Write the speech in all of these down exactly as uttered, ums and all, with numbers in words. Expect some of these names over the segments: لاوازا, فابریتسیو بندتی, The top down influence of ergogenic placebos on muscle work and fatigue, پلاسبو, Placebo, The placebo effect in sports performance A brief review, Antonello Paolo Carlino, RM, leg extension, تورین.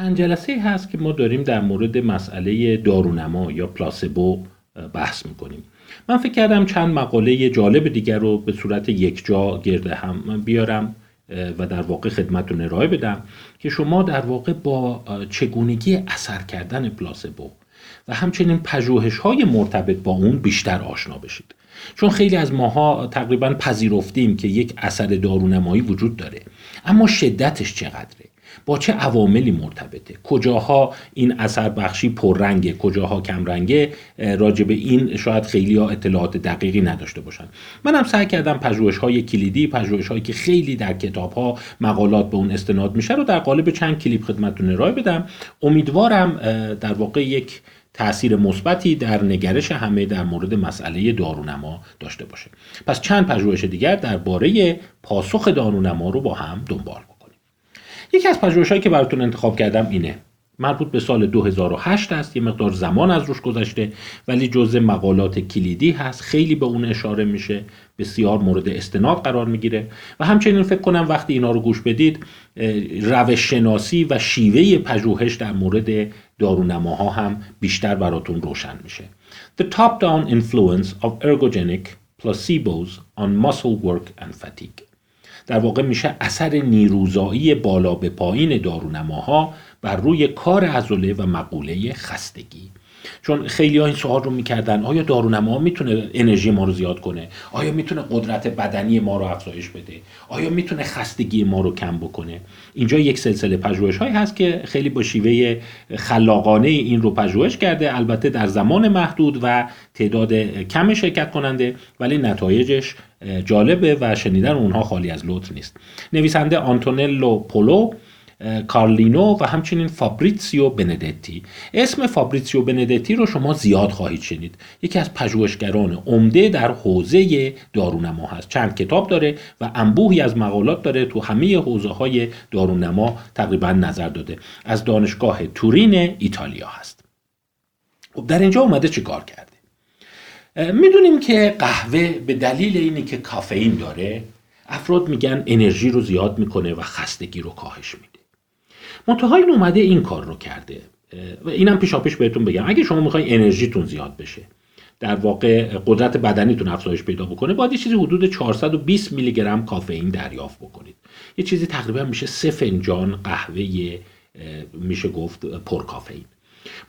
پنج جلسه هست که ما داریم در مورد مسئله دارونما یا پلاسبو بحث میکنیم. من فکر کردم چند مقاله جالب دیگر رو به صورت یک جا گرده هم بیارم و در واقع خدمتتون ارائه بدم که شما در واقع با چگونگی اثر کردن پلاسبو و همچنین پژوهش‌های مرتبط با اون بیشتر آشنا بشید، چون خیلی از ماها تقریبا پذیرفتیم که یک اثر دارونمایی وجود داره، اما شدتش چقدره، با چه عواملی مرتبطه، کجاها این اثر بخشی پررنگه، کجاها کمرنگه، راجع به این شاید خیلی ها اطلاعات دقیقی نداشته باشن. من هم سعی کردم پژوهش‌های کلیدی، پژوهش‌هایی که خیلی در کتاب‌ها مقالات به اون استناد میشه رو در قالب چند کلیپ خدمتتون ارائه بدم. امیدوارم در واقع یک تأثیر مثبتی در نگرش همه در مورد مسئله دارونما داشته باشه. پس چند پژوهش دیگر درباره پاسخ دارونما رو با هم دنبال بکنیم. یکی از پژوهش‌هایی که براتون انتخاب کردم اینه. مربوط به سال دو هزار و هشت است، یه مقدار زمان از روش گذشته ولی جزء مقالات کلیدی هست، خیلی به اون اشاره میشه، بسیار مورد استناد قرار میگیره و همچنین فکر کنم وقتی اینا رو گوش بدید روش شناسی و شیوه پژوهش در مورد دارونماها هم بیشتر براتون روشن میشه. The top down influence of ergogenic placebos on muscle work and fatigue. در واقع میشه اثر نیروزایی بالا به پایین دارونماها بر روی کار عضله و مقوله خستگی. چون خیلی ها این سوال رو میکردن آیا دارونما میتونه انرژی ما رو زیاد کنه؟ آیا میتونه قدرت بدنی ما رو افزایش بده؟ آیا میتونه خستگی ما رو کم بکنه؟ اینجا یک سلسله پژوهش‌هایی هست که خیلی با شیوه خلاقانه این رو پژوهش کرده، البته در زمان محدود و تعداد کم شرکت کننده، ولی نتایجش جالبه و شنیدن اونها خالی از لطف نیست. نویسنده آنتونلو پولو کارلینو و همچنین فابریتسیو بندتی. اسم فابریتسیو بندتی رو شما زیاد خواهید شنید، یکی از پژوهشگران عمده در حوزه دارونما هست، چند کتاب داره و انبوهی از مقالات داره، تو همه حوزه‌های دارونما تقریبا نظر داده، از دانشگاه تورین ایتالیا هست. خب در اینجا اومده چیکار کرده؟ میدونیم که قهوه به دلیل اینی که کافئین داره افراد میگن انرژی رو زیاد میکنه و خستگی رو کاهش میده. منتها این اومده این کار رو کرده و اینم پیشاپیش بهتون بگم اگه شما میخوای انرژیتون زیاد بشه، در واقع قدرت بدنیتون افزایش پیدا بکنه، باید یه چیزی حدود چهارصد و بیست میلی گرم کافئین دریافت بکنید. یه چیزی تقریبا میشه سه فنجان قهوه میشه گفت پر کافئین.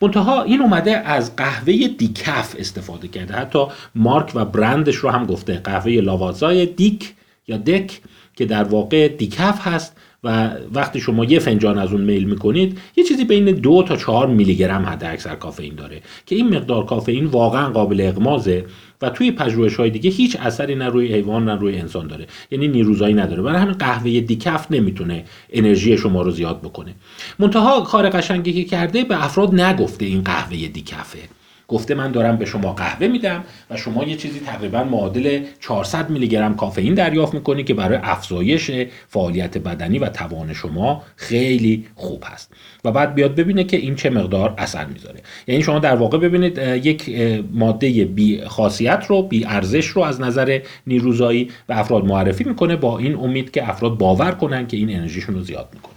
منتها این اومده از قهوه دیکف استفاده کرده، حتی مارک و برندش رو هم گفته، قهوه لاوازای دیک یا دک که در واقع دیکف هست و وقتی شما یه فنجان از اون میل میکنید یه چیزی بین دو تا چهار میلی گرم حد اکثر کافئین داره که این مقدار کافئین واقعا قابل اغمازه و توی پژوهش‌های دیگه هیچ اثری نه روی حیوان نه روی انسان داره، یعنی نیروزایی نداره. برای همین قهوه دیکف نمیتونه انرژی شما رو زیاد بکنه. منتها کار قشنگی که کرده به افراد نگفته این قهوه دیکفه، گفته من دارم به شما قهوه میدم و شما یه چیزی تقریبا معادل چهارصد میلی گرم کافئین دریافت میکنی که برای افزایش فعالیت بدنی و توان شما خیلی خوب هست و بعد بیاد ببینه که این چه مقدار اثر میذاره. یعنی شما در واقع ببینید یک ماده بی خاصیت رو، بی ارزش رو از نظر نیروزایی و افراد معرفی میکنه با این امید که افراد باور کنن که این انرژیشون رو زیاد میکنه.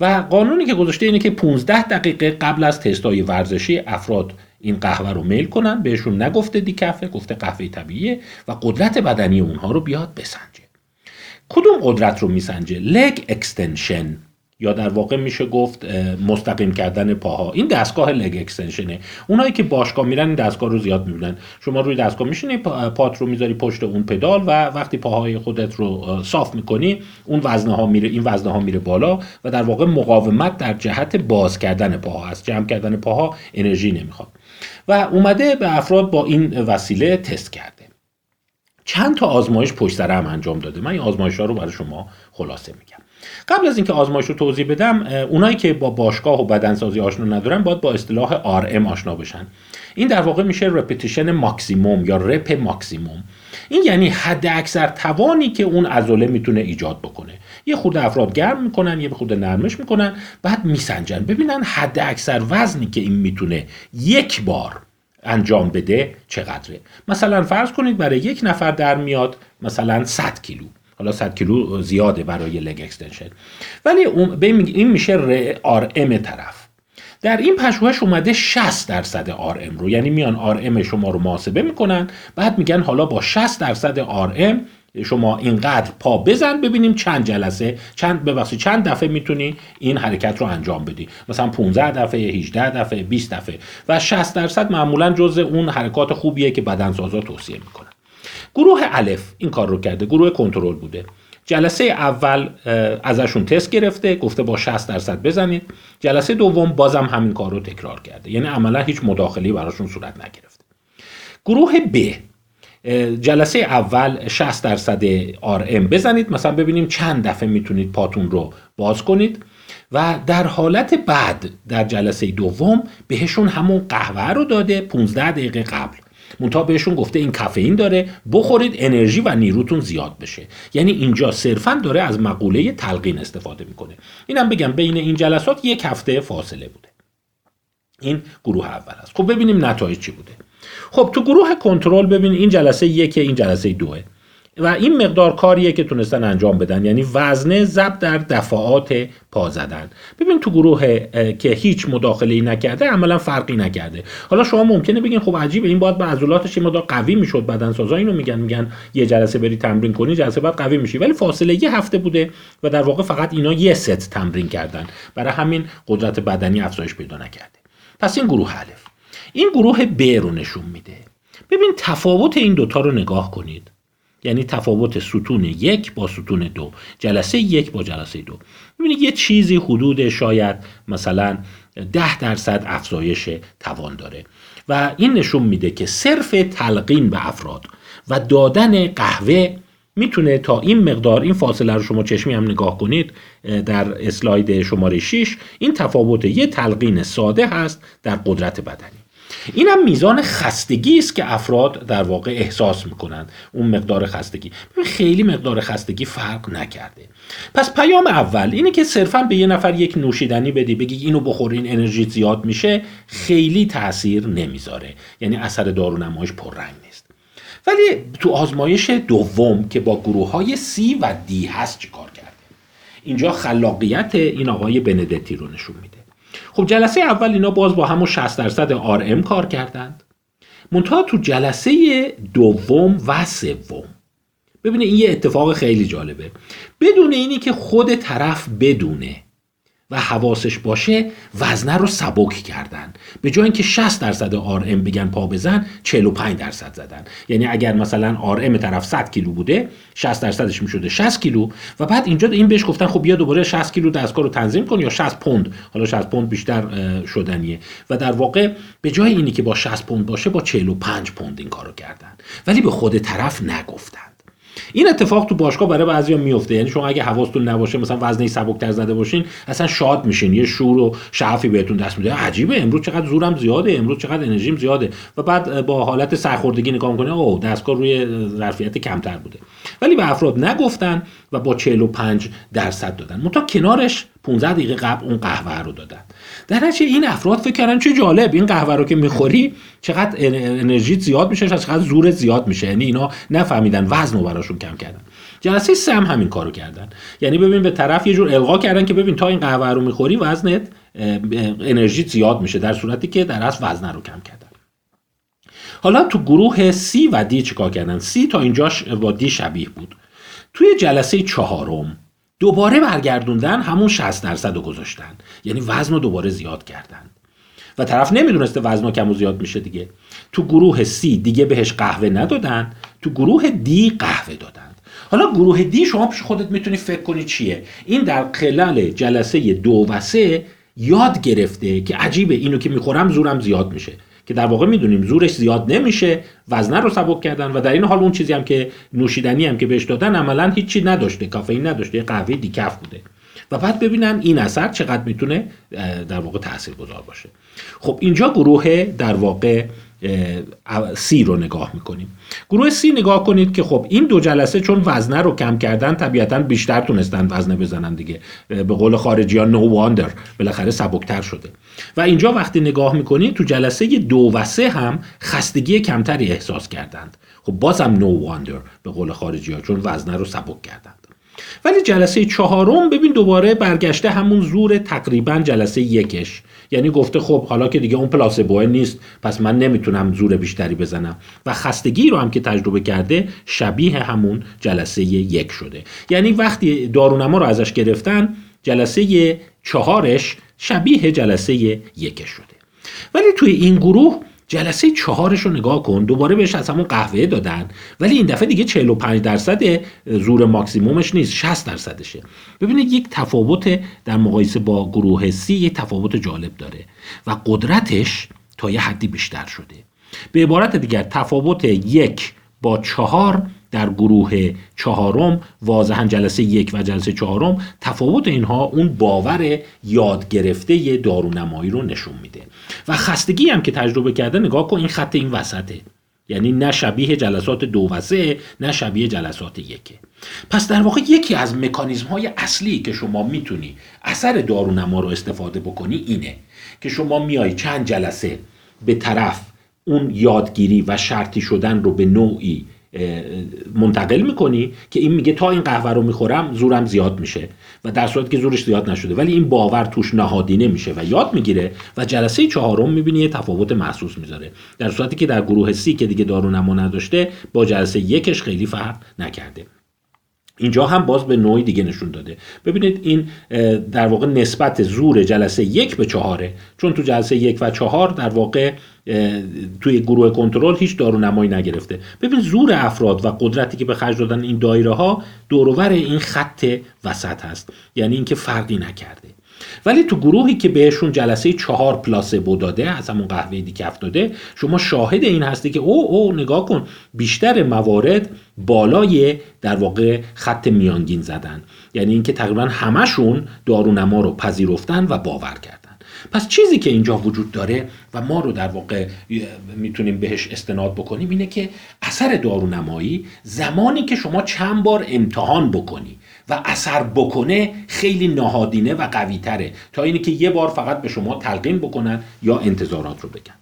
و قانونی که گذاشته اینه که پانزده دقیقه قبل از تست‌های ورزشی افراد این قهوه رو میل کنن، بهشون نگفته دیکفه، گفته قهوه طبیعیه و قدرت بدنی اونها رو بیاد بسنجه. کدوم قدرت رو میسنجه؟ لگ اکستنشن یا در واقع میشه گفت مستقیم کردن پاها. این دستگاه لگ اکستنشنه. اونایی که باشگاه میرن این دستگاه رو زیاد میبینن. شما روی دستگاه میشینی، پات رو میذاری پشت اون پدال و وقتی پاهای خودت رو صاف میکنی اون وزنه ها میره، این وزنه ها میره بالا و در واقع مقاومت در جهت باز کردن پاها است. جمع کردن پاها انرژی نمیخواد. و اومده به افراد با این وسیله تست کرده. چند تا آزمایش پشت سر هم انجام داده. من این آزمایش‌ها رو برای شما خلاصه میگم. قبل از اینکه آزمایش رو توضیح بدم، اونایی که با باشگاه و بدنسازی آشنا ندارن باید با اصطلاح آر ام آشنا بشن. این در واقع میشه رپتیشن ماکسیموم یا رپ ماکسیموم. این یعنی حد اکثر توانی که اون عضله میتونه ایجاد بکنه. یه خورده افراد گرم میکنن، یه خورده نرمش میکنن، بعد میسنجن ببینن حد اکثر وزنی که این میتونه یک بار انجام بده چقدره. مثلا فرض کنید برای یک نفر در میاد مثلا صد کیلو. حالا صد کیلو زیاده برای لگ اکستنشن، ولی این میشه آر ام طرف. در این پژوهش اومده شصت درصد آر ام رو، یعنی میان آر ام شما رو محاسبه میکنن، بعد میگن حالا با شصت درصد آر ام شما اینقدر پا بزن ببینیم چند جلسه چند ببخشید چند دفعه میتونی این حرکت رو انجام بدی، مثلا پانزده دفعه، هجده دفعه، بیست دفعه، و شصت درصد معمولا جزء اون حرکات خوبیه که بدنسازا توصیه میکنن. گروه الف این کار رو کرده، گروه کنترل بوده. جلسه اول ازشون تست گرفته، گفته با شصت درصد بزنید. جلسه دوم بازم همین کار رو تکرار کرده، یعنی عملا هیچ مداخلی براشون صورت نگرفته. گروه ب، جلسه اول شصت درصد آر ام بزنید، مثلا ببینیم چند دفعه میتونید پاتون رو باز کنید، و در حالت بعد در جلسه دوم بهشون همون قهوه رو داده پانزده دقیقه قبل، منتها بهشون گفته این کافئین داره، بخورید انرژی و نیروتون زیاد بشه. یعنی اینجا صرفا داره از مقوله تلقین استفاده میکنه. اینم بگم بین این جلسات یک هفته فاصله بوده. این گروه اول است. خب ببینیم نتایج چی بوده. خب تو گروه کنترل ببین این جلسه یک، این جلسه دوه، و این مقدار کاریه که تونستن انجام بدن، یعنی وزنه ضرب در دفعات پا زدن. ببین تو گروه که هیچ مداخله‌ای نکرده عملا فرقی نکرده. حالا شما ممکنه بگین خب عجیبه، این باید با عضلاتش یه مقدار قوی میشد، بدنسازا اینو میگن، میگن یه جلسه بری تمرین کنی جلسه بعد قوی میشی، ولی فاصله یه هفته بوده و در واقع فقط اینا یه ست تمرین کردن، برای همین قدرت بدنی افزایش پیدا نکرده. پس این گروه الف. این گروه ب رو نشون میده. ببین تفاوت این دوتا رو نگاه کنید، یعنی تفاوت ستون یک با ستون دو، جلسه یک با جلسه دو. می‌بینید یه چیزی حدود شاید مثلا ده درصد افزایش توان داره، و این نشون میده که صرف تلقین به افراد و دادن قهوه میتونه تا این مقدار، این فاصله رو شما چشمی هم نگاه کنید در اسلاید شماره شش، این تفاوت یه تلقین ساده هست در قدرت بدنی. این هم میزان خستگی است که افراد در واقع احساس میکنند، اون مقدار خستگی. خیلی مقدار خستگی فرق نکرده. پس پیام اول اینه که صرفا به یه نفر یک نوشیدنی بدی بگی اینو بخورین انرژی زیاد میشه، خیلی تاثیر نمیذاره، یعنی اثر دارونمایش پررنگ نیست. ولی تو آزمایش دوم که با گروه های سی و دی هست چیکار کرده؟ اینجا خلاقیت این آقای بندتی رو نشون میده. خب جلسه اول اینا باز با همون شصت درصد آر ام کار کردند، منتها تو جلسه دوم و سوم ببینید این یه اتفاق خیلی جالبه. بدون اینی که خود طرف بدونه و حواسش باشه وزنه رو سبک کردن، به جای اینکه شصت درصد آر ام بگن پا بزن چهل و پنج درصد زدن. یعنی اگر مثلا آر ام طرف صد کیلو بوده شصت درصدش میشده شصت کیلو، و بعد اینجا این بهش گفتن خب بیا دوباره شصت کیلو دستگاه رو تنظیم کن یا شصت پوند، حالا شصت پوند بیشتر شدنیه، و در واقع به جای اینی که با شصت پوند باشه با چهل و پنج پوند این کارو کردن، ولی به خود طرف نگفتن. این اتفاق تو باشگاه برای بعضیا میفته، یعنی شما اگه حواستون نباشه مثلا وزنه سبکتر زده باشین اصلا شاد میشین، یه شور و شعفی بهتون دست میده، عجیبه امروز چقدر زورم زیاده، امروز چقدر انرژیم زیاده، و بعد با حالت سرخوردگی نگاه میکنه اوه دستگاه روی ظرفیت کمتر بوده. ولی به افراد نگفتن و با چهل و پنج درصد دادن، منتها کنارش پانزده دقیقه قبل اون قهوه رو دادن. در نتیجه این افراد فکر کردن چه جالب، این قهوه رو که میخوری چقدر انرژیت زیاد میشه، چقدر زور زیاد میشه، یعنی اینا نفهمیدن وزن رو براشون کم کردن. جلسه سه هم همین کارو کردن، یعنی ببین به طرف یه جور القا کردن که ببین تا این قهوه رو میخوری وزنت انرژیت زیاد میشه، در صورتی که در اصل وزن رو کم کردن. حالا تو گروه سی و دی چیکار کردن؟ سی تا اینجاش با دی شبیه بود. توی جلسه چهارم دوباره برگردوندن همون شصت درصد رو گذاشتن، یعنی وزن رو دوباره زیاد کردن و طرف نمیدونسته وزن کم و زیاد میشه دیگه. تو گروه سی دیگه بهش قهوه ندادن، تو گروه دی قهوه دادن. حالا گروه دی شما پیش خودت میتونی فکر کنی چیه؟ این در خلال جلسه دو و سه یاد گرفته که عجیبه اینو که میخورم زورم زیاد میشه، که در واقع میدونیم زورش زیاد نمیشه، وزنه رو سبک کردن، و در این حال اون چیزی هم که نوشیدنی هم که بهش دادن عملا هیچی نداشته، کافئین نداشته، قهوه دیکف بوده، و بعد ببینن این اثر چقدر میتونه در واقع تاثیرگذار باشه. خب اینجا گروه در واقع سی رو نگاه میکنیم. گروه سی نگاه کنید که خب این دو جلسه چون وزنه رو کم کردن طبیعتاً بیشتر تونستن وزنه بزنن دیگه، به قول خارجی ها نو واندر، بالاخره سبکتر شده. و اینجا وقتی نگاه میکنید تو جلسه دو و سه هم خستگی کمتری احساس کردند، خب بازم نو واندر به قول خارجی ها چون وزنه رو سبک کردند. ولی جلسه چهارم ببین دوباره برگشته همون زور تقریبا جلسه یکش، یعنی گفته خب حالا که دیگه اون پلاسبوه نیست پس من نمیتونم زور بیشتری بزنم و خستگی رو هم که تجربه کرده شبیه همون جلسه یک شده. یعنی وقتی دارونما رو ازش گرفتن جلسه چهارش شبیه جلسه یکش شده. ولی توی این گروه جلسه چهارش رو نگاه کن، دوباره بهش از همون قهوه دادن، ولی این دفعه دیگه چهل و پنج درصد زور ماکسیمومش نیست، شصت درصدشه. ببینید یک تفاوت در مقایسه با گروه سی، یک تفاوت جالب داره و قدرتش تا یه حدی بیشتر شده. به عبارت دیگر تفاوت یک با چهار در گروه چهارم، واضحا جلسه یک و جلسه چهارم تفاوت اینها اون باور یاد گرفته دارونمایی رو نشون میده. و خستگی هم که تجربه کرده نگاه کن، این خط این وسطه، یعنی نه شبیه جلسات دو و سه نه شبیه جلسات یکه. پس در واقع یکی از مکانیزم های اصلی که شما میتونی اثر دارونما رو استفاده بکنی اینه که شما میای چند جلسه به طرف اون یادگیری و شرطی شدن رو به نوعی منتقل میکنی که این میگه تا این قهوه رو میخورم زورم زیاد میشه و در صورت که زورش زیاد نشده، ولی این باور توش نهادینه میشه و یاد میگیره و جلسه چهارم میبینی یه تفاوت محسوس میذاره، در صورتی که در گروه سی که دیگه دارونما نداشته با جلسه یکش خیلی فرق نکرده. اینجا هم باز به نوعی دیگه نشون داده. ببینید این در واقع نسبت زور جلسه یک به چهاره، چون تو جلسه یک و چهار در واقع توی گروه کنترل هیچ دارونمایی نگرفته. ببین زور افراد و قدرتی که به خرج دادن این دایره ها دور و بر این خط وسط هست، یعنی اینکه فرقی نکرده. ولی تو گروهی که بهشون جلسه چهار پلاسبو داده، از همون قهوه دیکف داده، شما شاهد این هستی که او او نگاه کن بیشتر موارد بالای در واقع خط میانگین زدن، یعنی اینکه تقریبا همشون دارونما رو پذیرفتن و باور کردن. پس چیزی که اینجا وجود داره و ما رو در واقع میتونیم بهش استناد بکنیم اینه که اثر دارونمایی زمانی که شما چند بار امتحان بکنی و اثر بکنه خیلی نهادینه و قوی تره تا اینکه یه بار فقط به شما تلقین بکنن یا انتظارات رو بگن.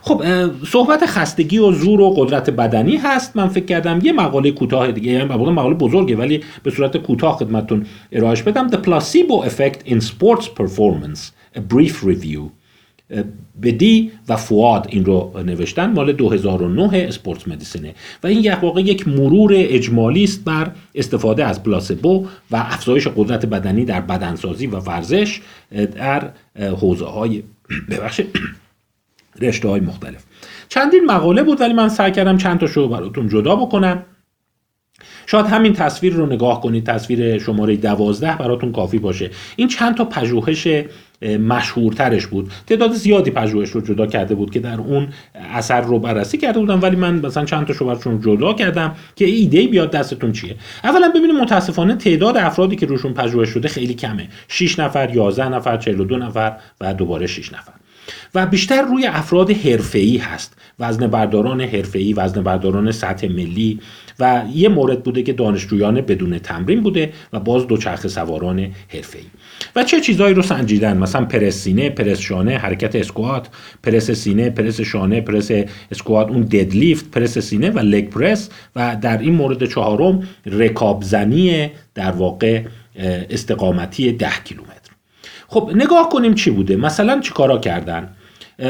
خب صحبت خستگی و زور و قدرت بدنی هست. من فکر کردم یه مقاله کوتاه دیگه، یعنی مقاله بزرگه ولی به صورت کوتاه خدمتتون ارائهش بدم. The placebo effect in sports performance A brief review. بدی و فواد این رو نوشتن، مال دو هزار و نه اسپورتس مدیسینه و این یک واقع یک مرور اجمالی است بر استفاده از پلاسبو و افزایش قدرت بدنی در بدنسازی و ورزش در حوزه های ببخشید رشته های مختلف. چندین مقاله بود ولی من سعی کردم چند تاشو براتون جدا بکنم. شاید همین تصویر رو نگاه کنید، تصویر شماره دوازده براتون کافی باشه. این چند تا پژوهش مشهورترش بود، تعداد زیادی پژوهش رو جدا کرده بود که در اون اثر رو بررسی کرده بودن، ولی من مثلا چند تا شوبرشون جدا کردم که ایده بیاد دستتون چیه. اولا ببینید متاسفانه تعداد افرادی که روشون پژوهش شده خیلی کمه، شش نفر، یازده نفر، چهل و دو نفر و دوباره شش نفر و بیشتر روی افراد حرفه‌ای هست، وزنه برداران حرفه‌ای، وزنه برداران سطح ملی و یه مورد بوده که دانشجویان بدون تمرین بوده و باز دوچرخه سواران حرفه‌ای. و چه چیزایی رو سنجیدن؟ مثلا پرس سینه، پرس شانه، حرکت اسکوات، پرس سینه، پرس شانه، پرس اسکوات، اون ددلیفت، پرس سینه و لگ پرس و در این مورد چهارم رکابزنی در واقع استقامتی ده کیلومتر. خب نگاه کنیم چی بوده. مثلا چی کارا کردن؟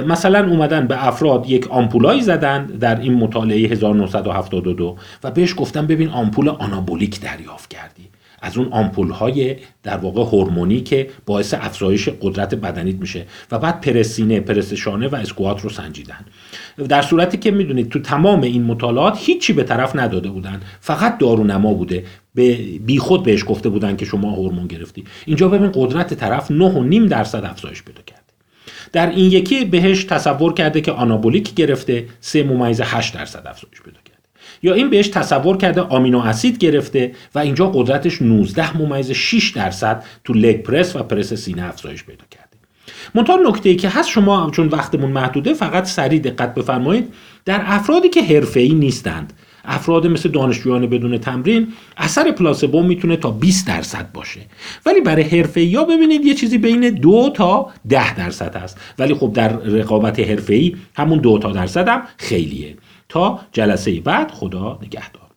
مثلا اومدن به افراد یک آمپولایی زدن در این مطالعه هزار و نهصد و هفتاد و دو و بهش گفتن ببین آمپول آنابولیک دریافت کردی، از اون آمپول‌های در واقع هورمونی که باعث افزایش قدرت بدنیت میشه و بعد پرسینه، پرس شانه و اسکوات رو سنجیدن، در صورتی که میدونید تو تمام این مطالعات هیچی به طرف نداده بودن، فقط دارونما بوده، به بی خود بهش گفته بودن که شما هورمون گرفتی. اینجا ببین قدرت طرف نه و نیم درصد افزایش پیدا کرد. در این یکی بهش تصور کرده که آنابولیک گرفته، سه و هشت دهم درصد افزایش پیدا کرد. یا این بهش تصور کرده آمینو اسید گرفته و اینجا قدرتش نوزده ممیز شش درصد تو لگ پرس و پرس سینه افزایش پیدا کرده. منتها نکته‌ای که هست، شما چون وقتمون محدوده فقط سریع دقت بفرمایید، در افرادی که حرفه‌ای نیستند، افراد مثل دانشجویان بدون تمرین، اثر پلاسبو میتونه تا بیست درصد باشه، ولی برای حرفه‌ای‌ها ببینید یه چیزی بین دو تا ده درصد هست، ولی خب در رقابت حرفه‌ای همون دو تا درصد هم خیلیه. تا جلسه بعد، خدا نگهدار.